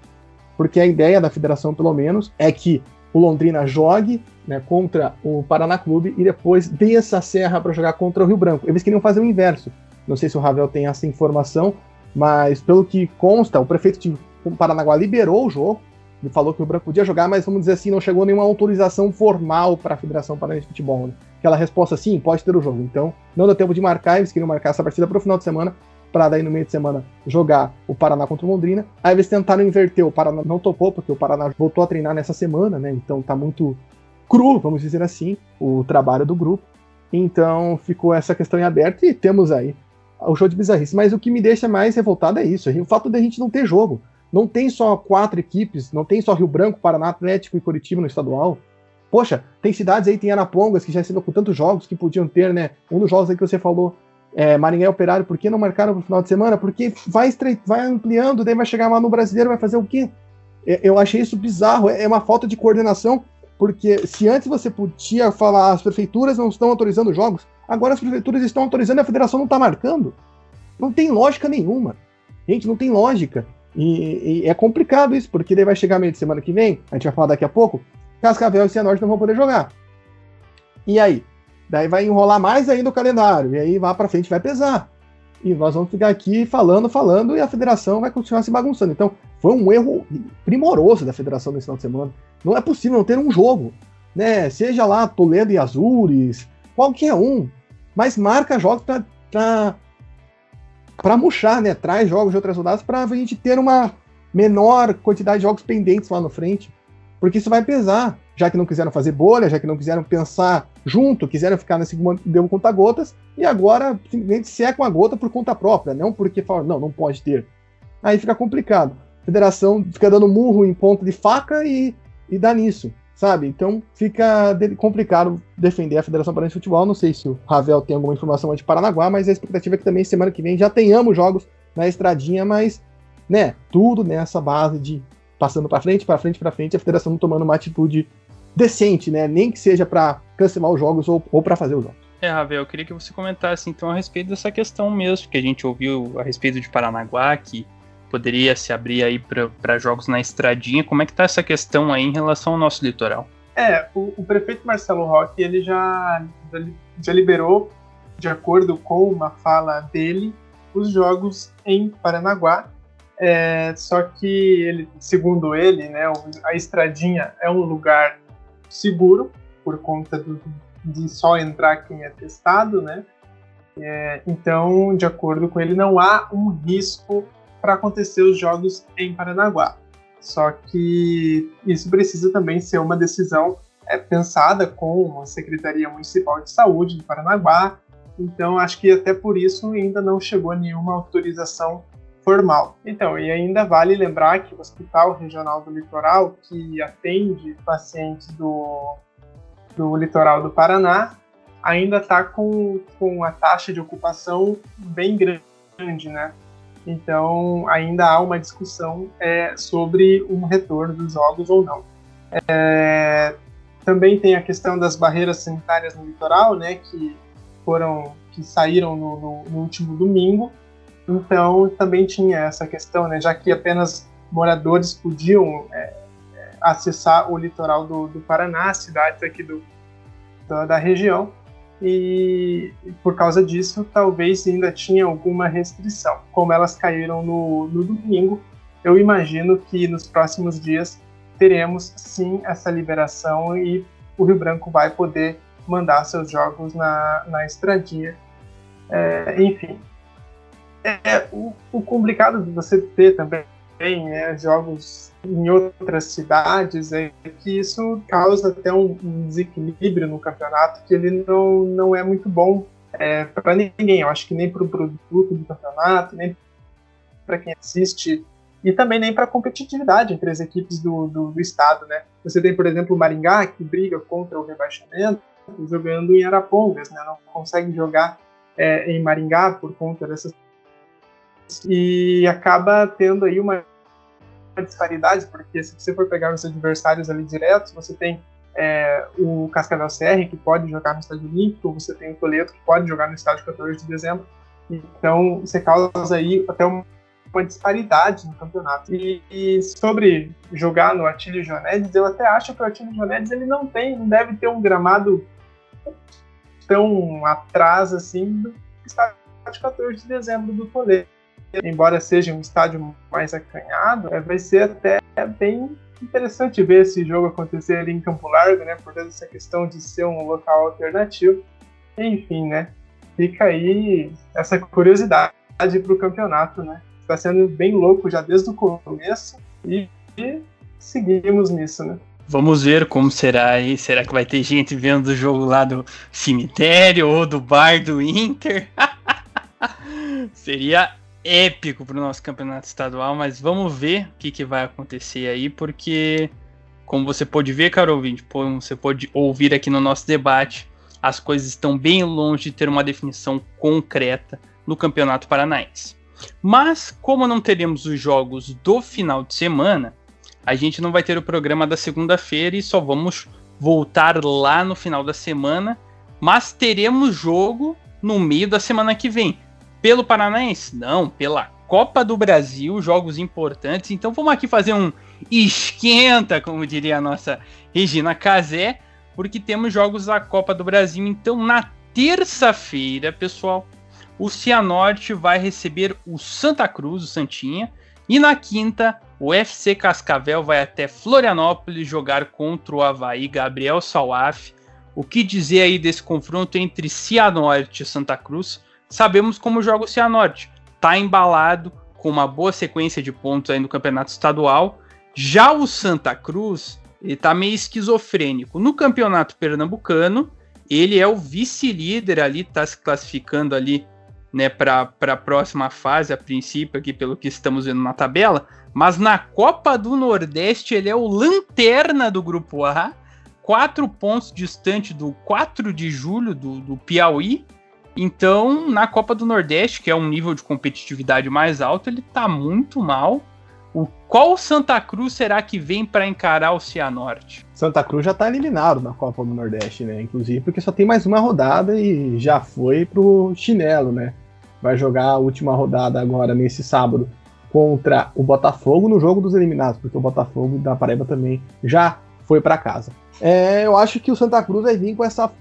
porque a ideia da federação, pelo menos, é que o Londrina jogue, né, contra o Paraná Clube e depois desça a serra para jogar contra o Rio Branco. Eles queriam fazer o inverso. Não sei se o Ravel tem essa informação, mas pelo que consta, o prefeito de Paranaguá liberou o jogo, ele falou que o Rio Branco podia jogar, mas vamos dizer assim, não chegou nenhuma autorização formal para a Federação Paranaense de Futebol, né? Aquela resposta, sim, pode ter o jogo. Então, não deu tempo de marcar, eles queriam marcar essa partida para o final de semana, para daí no meio de semana jogar o Paraná contra o Londrina. Aí eles tentaram inverter, o Paraná não topou, porque o Paraná voltou a treinar nessa semana, né? Então tá muito cru, vamos dizer assim, o trabalho do grupo. Então ficou essa questão em aberto e temos aí o show de bizarrice. Mas o que me deixa mais revoltado é isso, o fato da gente não ter jogo. Não tem só 4 equipes, não tem só Rio Branco, Paraná, Atlético e Curitiba no estadual. Poxa, tem cidades aí, tem Arapongas, que já recebeu com tantos jogos que podiam ter, né? Um dos jogos aí que você falou, Maringá e Operário, por que não marcaram pro final de semana? Porque vai ampliando, daí vai chegar lá no Brasileiro, vai fazer o quê? Eu achei isso bizarro, é uma falta de coordenação, porque se antes você podia falar as prefeituras não estão autorizando jogos, agora as prefeituras estão autorizando e a federação não tá marcando. Não tem lógica nenhuma. Gente, não tem lógica. E é complicado isso, porque daí vai chegar meio de semana que vem, a gente vai falar daqui a pouco, Cascavel e Cianorte não vão poder jogar. E aí? Daí vai enrolar mais ainda o calendário, e aí lá pra frente vai pesar. E nós vamos ficar aqui falando, e a federação vai continuar se bagunçando. Então, foi um erro primoroso da federação nesse final de semana. Não é possível não ter um jogo, né? Seja lá Toledo e Azures, qualquer um, mas marca jogos pra murchar, né? Traz jogos de outras rodadas pra a gente ter uma menor quantidade de jogos pendentes lá na frente. Porque isso vai pesar, já que não quiseram fazer bolha, já que não quiseram pensar junto, quiseram ficar nesse deu conta-gotas, e agora simplesmente secam a gota por conta própria, não porque falam, não pode ter. Aí fica complicado. A federação fica dando murro em ponta de faca e dá nisso, sabe? Então fica complicado defender a Federação Paranaense de Futebol. Não sei se o Ravel tem alguma informação antes de Paranaguá, mas a expectativa é que também semana que vem já tenhamos jogos na estradinha, mas, né, tudo nessa base de passando para frente, a federação não tomando uma atitude decente, né? Nem que seja para cancelar os jogos ou para fazer os jogos. Ravel, eu queria que você comentasse então a respeito dessa questão mesmo, que a gente ouviu a respeito de Paranaguá, que poderia se abrir aí para jogos na estradinha. Como é que tá essa questão aí em relação ao nosso litoral? O prefeito Marcelo Roque, ele já liberou, de acordo com uma fala dele, os jogos em Paranaguá. Só que, segundo ele, né, a estradinha é um lugar seguro, por conta de só entrar quem é testado, né? Então, de acordo com ele, não há um risco para acontecer os jogos em Paranaguá. Só que isso precisa também ser uma decisão pensada com a Secretaria Municipal de Saúde de Paranaguá. Então, acho que até por isso ainda não chegou a nenhuma autorização formal. Então, e ainda vale lembrar que o Hospital Regional do Litoral, que atende pacientes do litoral do Paraná, ainda está com a taxa de ocupação bem grande, né? Então, ainda há uma discussão sobre um retorno dos jogos ou não. Também tem a questão das barreiras sanitárias no litoral, né? Que saíram no último domingo. Então, também tinha essa questão, né, já que apenas moradores podiam acessar o litoral do Paraná, cidades aqui da região, e por causa disso, talvez ainda tinha alguma restrição. Como elas caíram no domingo, eu imagino que nos próximos dias teremos, sim, essa liberação e o Rio Branco vai poder mandar seus jogos na estradinha, enfim. O complicado de você ter também jogos em outras cidades é que isso causa até um desequilíbrio no campeonato, que ele não é muito bom para ninguém. Eu acho que nem para o produto do campeonato, nem para quem assiste e também nem para a competitividade entre as equipes do estado, né? Você tem, por exemplo, o Maringá, que briga contra o rebaixamento, jogando em Arapongas, né? Não consegue jogar em Maringá por conta dessas... E acaba tendo aí uma disparidade, porque se você for pegar os adversários ali diretos, você tem o Cascavel CR, que pode jogar no Estádio Olímpico, você tem o Toledo, que pode jogar no estádio 14 de dezembro. Então, você causa aí até uma disparidade no campeonato. E sobre jogar no Atílio Jonedes, eu até acho que o Atílio Jonedes ele não deve ter um gramado tão atrás assim do estádio 14 de dezembro do Toledo. Embora seja um estádio mais acanhado, vai ser até bem interessante ver esse jogo acontecer ali em Campo Largo, né, por toda essa questão de ser um local alternativo. Enfim, né, fica aí essa curiosidade para o campeonato, né? Está sendo bem louco já desde o começo e seguimos nisso, né? Vamos ver como será aí. Será que vai ter gente vendo o jogo lá do cemitério ou do bar do Inter? Seria épico para o nosso campeonato estadual, mas vamos ver o que vai acontecer aí, porque, como você pode ver, caro ouvinte, você pode ouvir aqui no nosso debate, as coisas estão bem longe de ter uma definição concreta no Campeonato Paranaense. Mas, como não teremos os jogos do final de semana, a gente não vai ter o programa da segunda-feira e só vamos voltar lá no final da semana, mas teremos jogo no meio da semana que vem. Pelo Paranaense? Não, pela Copa do Brasil, jogos importantes. Então vamos aqui fazer um esquenta, como diria a nossa Regina Casé, porque temos jogos da Copa do Brasil. Então na terça-feira, pessoal, o Cianorte vai receber o Santa Cruz, o Santinha. E na quinta, o FC Cascavel vai até Florianópolis jogar contra o Avaí Gabriel Sauaf. O que dizer aí desse confronto entre Cianorte e Santa Cruz? Sabemos como joga o Cianorte. Está embalado, com uma boa sequência de pontos aí no Campeonato Estadual. Já o Santa Cruz, ele está meio esquizofrênico. No Campeonato Pernambucano, ele é o vice-líder ali, está se classificando ali, né, para a próxima fase, a princípio, aqui pelo que estamos vendo na tabela, mas na Copa do Nordeste ele é o lanterna do Grupo A, 4 pontos distante do 4 de julho do Piauí. Então, na Copa do Nordeste, que é um nível de competitividade mais alto, ele está muito mal. Qual Santa Cruz será que vem para encarar o Cianorte? Santa Cruz já está eliminado na Copa do Nordeste, né? Inclusive porque só tem mais uma rodada e já foi pro chinelo, né? Vai jogar a última rodada agora nesse sábado contra o Botafogo no jogo dos eliminados, porque o Botafogo da Paraíba também já foi para casa. Eu acho que o Santa Cruz vai vir com essa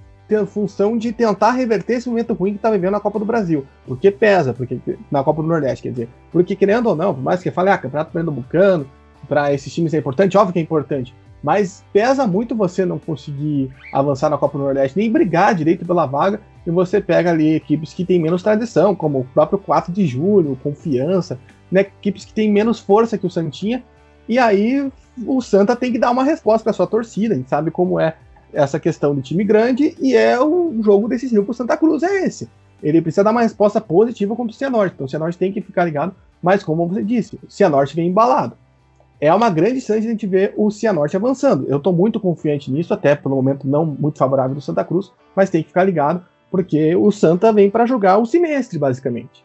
função de tentar reverter esse momento ruim que está vivendo na Copa do Brasil, porque pesa, porque na Copa do Nordeste, quer dizer, porque querendo ou não, por mais que fale, campeonato pernambucano, para esses times é importante, óbvio que é importante, mas pesa muito você não conseguir avançar na Copa do Nordeste, nem brigar direito pela vaga, e você pega ali equipes que têm menos tradição, como o próprio 4 de julho, Confiança, né, equipes que têm menos força que o Santinha, e aí o Santa tem que dar uma resposta para sua torcida, a gente sabe como é essa questão do time grande, e é o jogo decisivo pro Santa Cruz, é esse. Ele precisa dar uma resposta positiva contra o Cianorte, então o Cianorte tem que ficar ligado, mas como você disse, o Cianorte vem embalado. É uma grande chance de a gente ver o Cianorte avançando. Eu tô muito confiante nisso, até pelo momento não muito favorável do Santa Cruz, mas tem que ficar ligado, porque o Santa vem para jogar o semestre, basicamente.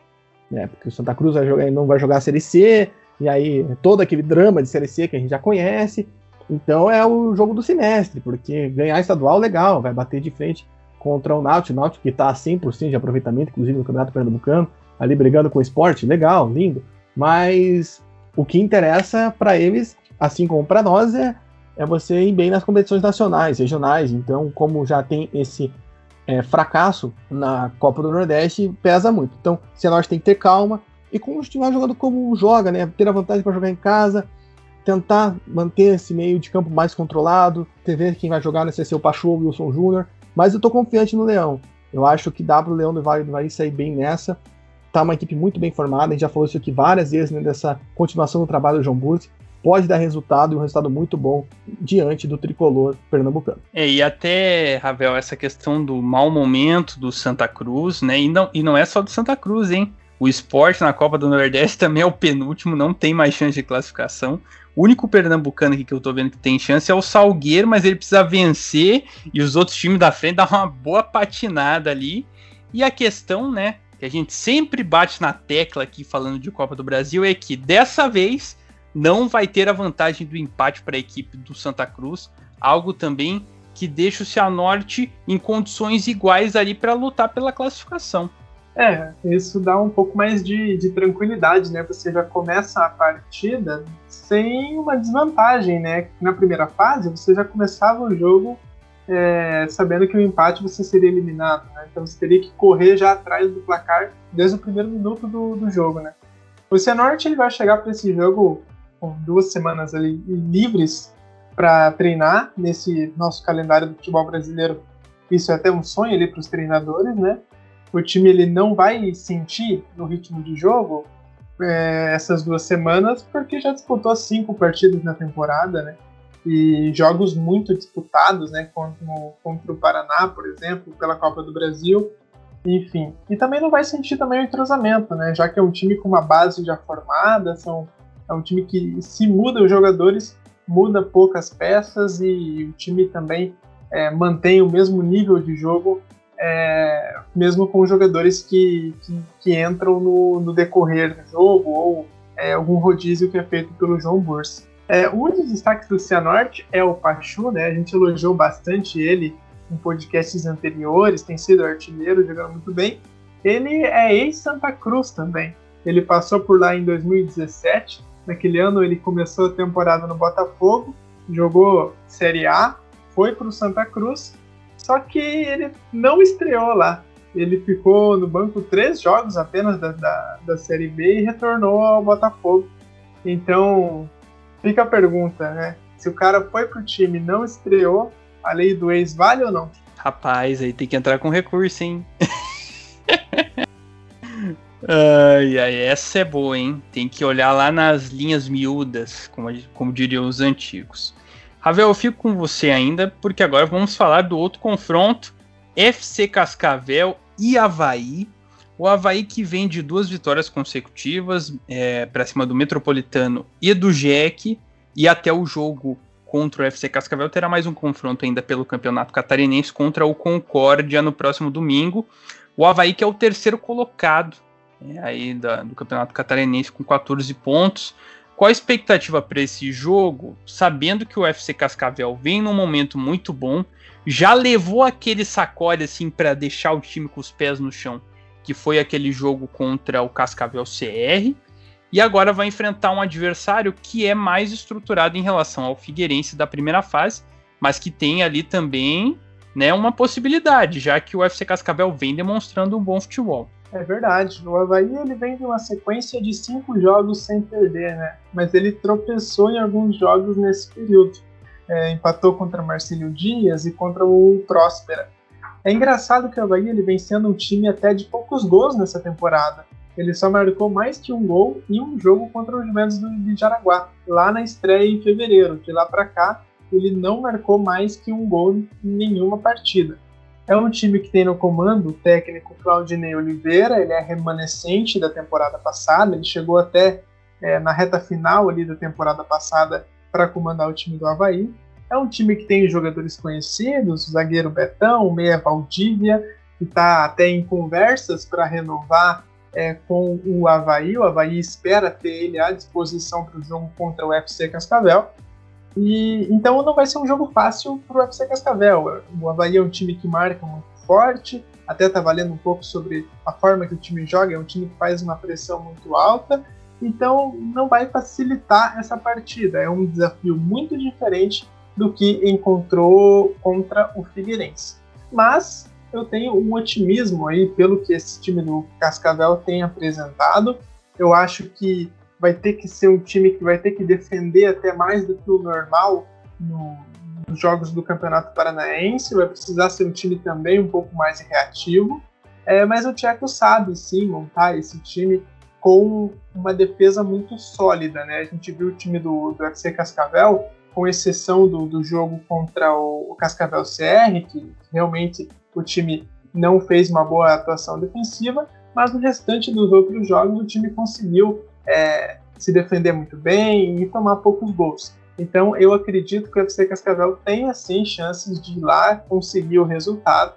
Né? Porque o Santa Cruz vai jogar, não vai jogar a Série C, e aí todo aquele drama de Série C que a gente já conhece. Então é o jogo do semestre, porque ganhar estadual, legal, vai bater de frente contra o Náutico que está a 100% de aproveitamento, inclusive no Campeonato Pernambucano, ali brigando com o Sport, legal, lindo, mas o que interessa para eles, assim como para nós, é você ir bem nas competições nacionais, regionais, então como já tem esse fracasso na Copa do Nordeste, pesa muito, então se nós tem que ter calma e continuar jogando como joga, né? Ter a vantagem para jogar em casa, tentar manter esse meio de campo mais controlado, ver quem vai jogar, se é o Pachor, Wilson Júnior, mas eu tô confiante no Leão. Eu acho que dá pro Leão do Vale do Itajaí sair bem nessa. Tá uma equipe muito bem formada, a gente já falou isso aqui várias vezes, né, dessa continuação do trabalho do João Bursi. Pode dar resultado, e um resultado muito bom diante do tricolor pernambucano. E até, Ravel, essa questão do mau momento do Santa Cruz, né, e não é só do Santa Cruz, hein? O Sport na Copa do Nordeste também é o penúltimo, não tem mais chance de classificação. O único pernambucano aqui que eu tô vendo que tem chance é o Salgueiro, mas ele precisa vencer e os outros times da frente dar uma boa patinada ali. E a questão, né, que a gente sempre bate na tecla aqui falando de Copa do Brasil é que dessa vez não vai ter a vantagem do empate para a equipe do Santa Cruz, algo também que deixa o Cianorte em condições iguais ali para lutar pela classificação. É, isso dá um pouco mais de tranquilidade, né? Você já começa a partida sem uma desvantagem, né? Na primeira fase, você já começava o jogo sabendo que o empate você seria eliminado, né? Então você teria que correr já atrás do placar desde o primeiro minuto do jogo, né? O Cianorte, ele vai chegar para esse jogo com 2 semanas ali livres para treinar nesse nosso calendário do futebol brasileiro. Isso é até um sonho ali para os treinadores, né? O time ele não vai sentir no ritmo de jogo essas 2 semanas, porque já disputou 5 partidas na temporada, né? E jogos muito disputados, né? Contra o Paraná, por exemplo, pela Copa do Brasil, enfim. E também não vai sentir também o entrosamento, né? Já que é um time com uma base já formada, é um time que se muda os jogadores, muda poucas peças e o time também mantém o mesmo nível de jogo, mesmo com jogadores que entram no decorrer do jogo ou algum rodízio que é feito pelo João Bursa. Um dos destaques do Cianorte é o Pachu, né? A gente elogiou bastante ele em podcasts anteriores, tem sido artilheiro, jogando muito bem. Ele é ex-Santa Cruz também, ele passou por lá em 2017, naquele ano ele começou a temporada no Botafogo, jogou Série A, foi para o Santa Cruz, só que ele não estreou lá. Ele ficou no banco 3 jogos apenas da Série B e retornou ao Botafogo. Então, fica a pergunta, né? Se o cara foi pro time e não estreou, a lei do ex vale ou não? Rapaz, aí tem que entrar com recurso, hein? Ai, essa é boa, hein? Tem que olhar lá nas linhas miúdas, como diriam os antigos. Ravel, eu fico com você ainda, porque agora vamos falar do outro confronto, FC Cascavel e Avaí. O Avaí que vem de 2 vitórias consecutivas para cima do Metropolitano e do GEC, e até o jogo contra o FC Cascavel terá mais um confronto ainda pelo Campeonato Catarinense contra o Concórdia no próximo domingo. O Avaí que é o 3º colocado aí do Campeonato Catarinense com 14 pontos. Qual a expectativa para esse jogo, sabendo que o FC Cascavel vem num momento muito bom, já levou aquele sacode assim para deixar o time com os pés no chão, que foi aquele jogo contra o Cascavel CR, e agora vai enfrentar um adversário que é mais estruturado em relação ao Figueirense da primeira fase, mas que tem ali também, né, uma possibilidade, já que o FC Cascavel vem demonstrando um bom futebol. É verdade, o Avaí ele vem de uma sequência de 5 jogos sem perder, né? Mas ele tropeçou em alguns jogos nesse período. Empatou contra Marcílio Dias e contra o Próspera. É engraçado que o Avaí ele vem sendo um time até de poucos gols nessa temporada. Ele só marcou mais que 1 gol em um jogo contra o Juventus de Jaraguá, lá na estreia em fevereiro. De lá para cá, ele não marcou mais que 1 gol em nenhuma partida. É um time que tem no comando o técnico Claudinei Oliveira, ele é remanescente da temporada passada, ele chegou até na reta final ali da temporada passada para comandar o time do Avaí. É um time que tem jogadores conhecidos, o zagueiro Betão, o meia Valdívia, que está até em conversas para renovar com o Avaí. O Avaí espera ter ele à disposição para o jogo contra o FC Cascavel. E, então não vai ser um jogo fácil para o FC Cascavel. O Avaí é um time que marca muito forte, até está valendo um pouco sobre a forma que o time joga, é um time que faz uma pressão muito alta, então não vai facilitar essa partida. É um desafio muito diferente do que encontrou contra o Figueirense. Mas eu tenho um otimismo aí pelo que esse time do Cascavel tem apresentado. Eu acho que vai ter que ser um time que vai ter que defender até mais do que o normal nos jogos do Campeonato Paranaense, vai precisar ser um time também um pouco mais reativo, mas o Tcheco sabe sim montar esse time com uma defesa muito sólida, né? A gente viu o time do FC Cascavel, com exceção do jogo contra o Cascavel CR, que realmente o time não fez uma boa atuação defensiva, mas no restante dos outros jogos o time conseguiu se defender muito bem e tomar poucos gols. Então eu acredito que o FC Cascavel tem sim chances de ir lá conseguir o resultado,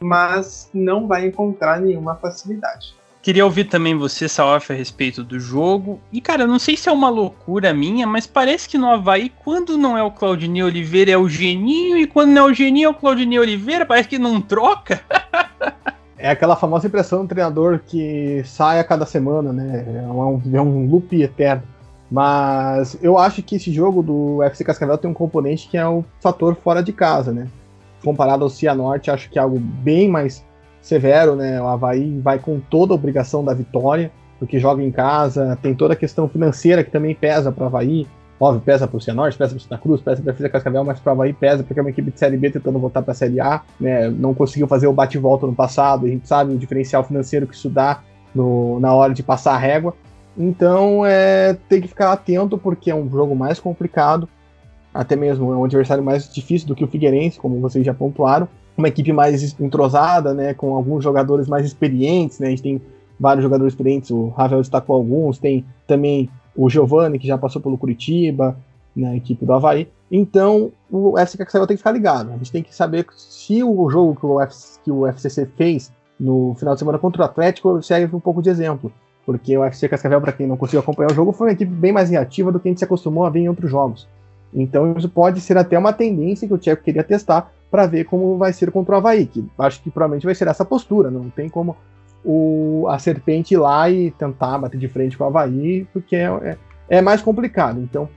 mas não vai encontrar nenhuma facilidade. Queria ouvir também você, Saoff, a respeito do jogo. E, cara, eu não sei se é uma loucura minha, mas parece que no Avaí, quando não é o Claudinei Oliveira, é o Geninho. E quando não é o Geninho, é o Claudinei Oliveira. Parece que não troca. É aquela famosa impressão do treinador que sai a cada semana, né? É um loop eterno. Mas eu acho que esse jogo do FC Cascavel tem um componente que é o fator fora de casa, né? Comparado ao Cianorte, acho que é algo bem mais severo, né? O Avaí vai com toda a obrigação da vitória, porque joga em casa, tem toda a questão financeira que também pesa para o Avaí, óbvio, pesa para o Cianorte, pesa para o Santa Cruz, pesa para o FC Cascavel, mas para o Avaí pesa, porque é uma equipe de Série B tentando voltar para a Série A, né? Não conseguiu fazer o bate-volta no passado, a gente sabe o diferencial financeiro que isso dá na hora de passar a régua, então tem que ficar atento, porque é um jogo mais complicado, até mesmo é um adversário mais difícil do que o Figueirense, como vocês já pontuaram, uma equipe mais entrosada, né, com alguns jogadores mais experientes, né, a gente tem vários jogadores experientes, o Rafael destacou alguns, tem também o Giovanni, que já passou pelo Curitiba, na equipe do Avaí, então o FC Cascavel tem que ficar ligado, a gente tem que saber se o jogo que o FCC fez no final de semana contra o Atlético serve um pouco de exemplo, porque o FC Cascavel, para quem não conseguiu acompanhar o jogo, foi uma equipe bem mais reativa do que a gente se acostumou a ver em outros jogos, então isso pode ser até uma tendência que o Tcheco queria testar, para ver como vai ser contra o Avaí, que acho que provavelmente vai ser essa postura, não tem como a Serpente ir lá e tentar bater de frente com o Avaí, porque é mais complicado, então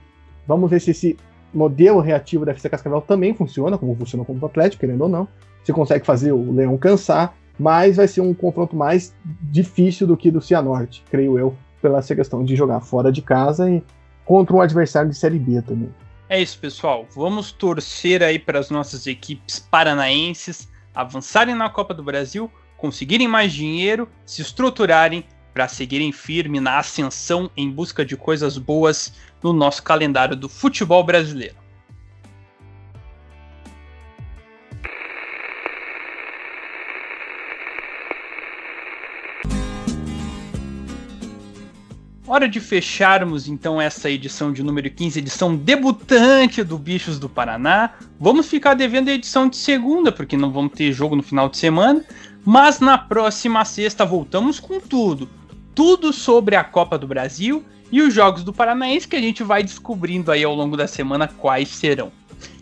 vamos ver se esse modelo reativo da FC Cascavel também funciona, como funcionou contra o Atlético, querendo ou não, se consegue fazer o Leão cansar, mas vai ser um confronto mais difícil do que do Cianorte, creio eu, pela questão de jogar fora de casa e contra um adversário de Série B também. É isso, pessoal. Vamos torcer aí para as nossas equipes paranaenses avançarem na Copa do Brasil, conseguirem mais dinheiro, se estruturarem para seguirem firme na ascensão em busca de coisas boas no nosso calendário do futebol brasileiro. Hora de fecharmos então essa edição de número 15, edição debutante do Bichos do Paraná. Vamos ficar devendo a edição de segunda, porque não vamos ter jogo no final de semana. Mas na próxima sexta voltamos com tudo. Tudo sobre a Copa do Brasil e os Jogos do Paranaense que a gente vai descobrindo aí ao longo da semana quais serão.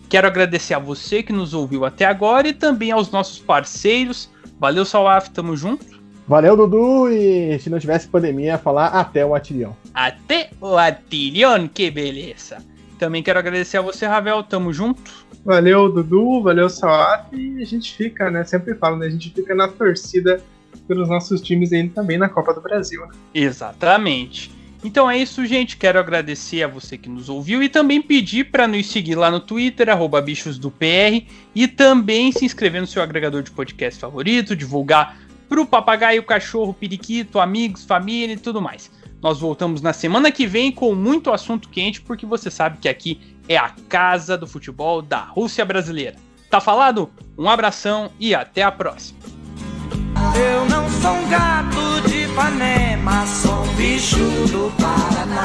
Quero agradecer a você que nos ouviu até agora e também aos nossos parceiros. Valeu, Salaf, tamo junto. Valeu, Dudu, e se não tivesse pandemia, ia falar até o Atilhão. Até o Atilhão, que beleza. Também quero agradecer a você, Ravel, tamo junto. Valeu, Dudu, valeu, Saaf, e a gente fica, né, sempre falo, né, a gente fica na torcida pelos nossos times aí também na Copa do Brasil, né? Exatamente. Então é isso, gente, quero agradecer a você que nos ouviu e também pedir para nos seguir lá no Twitter, @bichosdopr, e também se inscrever no seu agregador de podcast favorito, divulgar pro papagaio, cachorro, periquito, amigos, família e tudo mais. Nós voltamos na semana que vem com muito assunto quente, porque você sabe que aqui é a casa do futebol da Rússia brasileira. Tá falado? Um abração e até a próxima. Eu não sou um gato de Ipanema, sou um bicho do Paraná.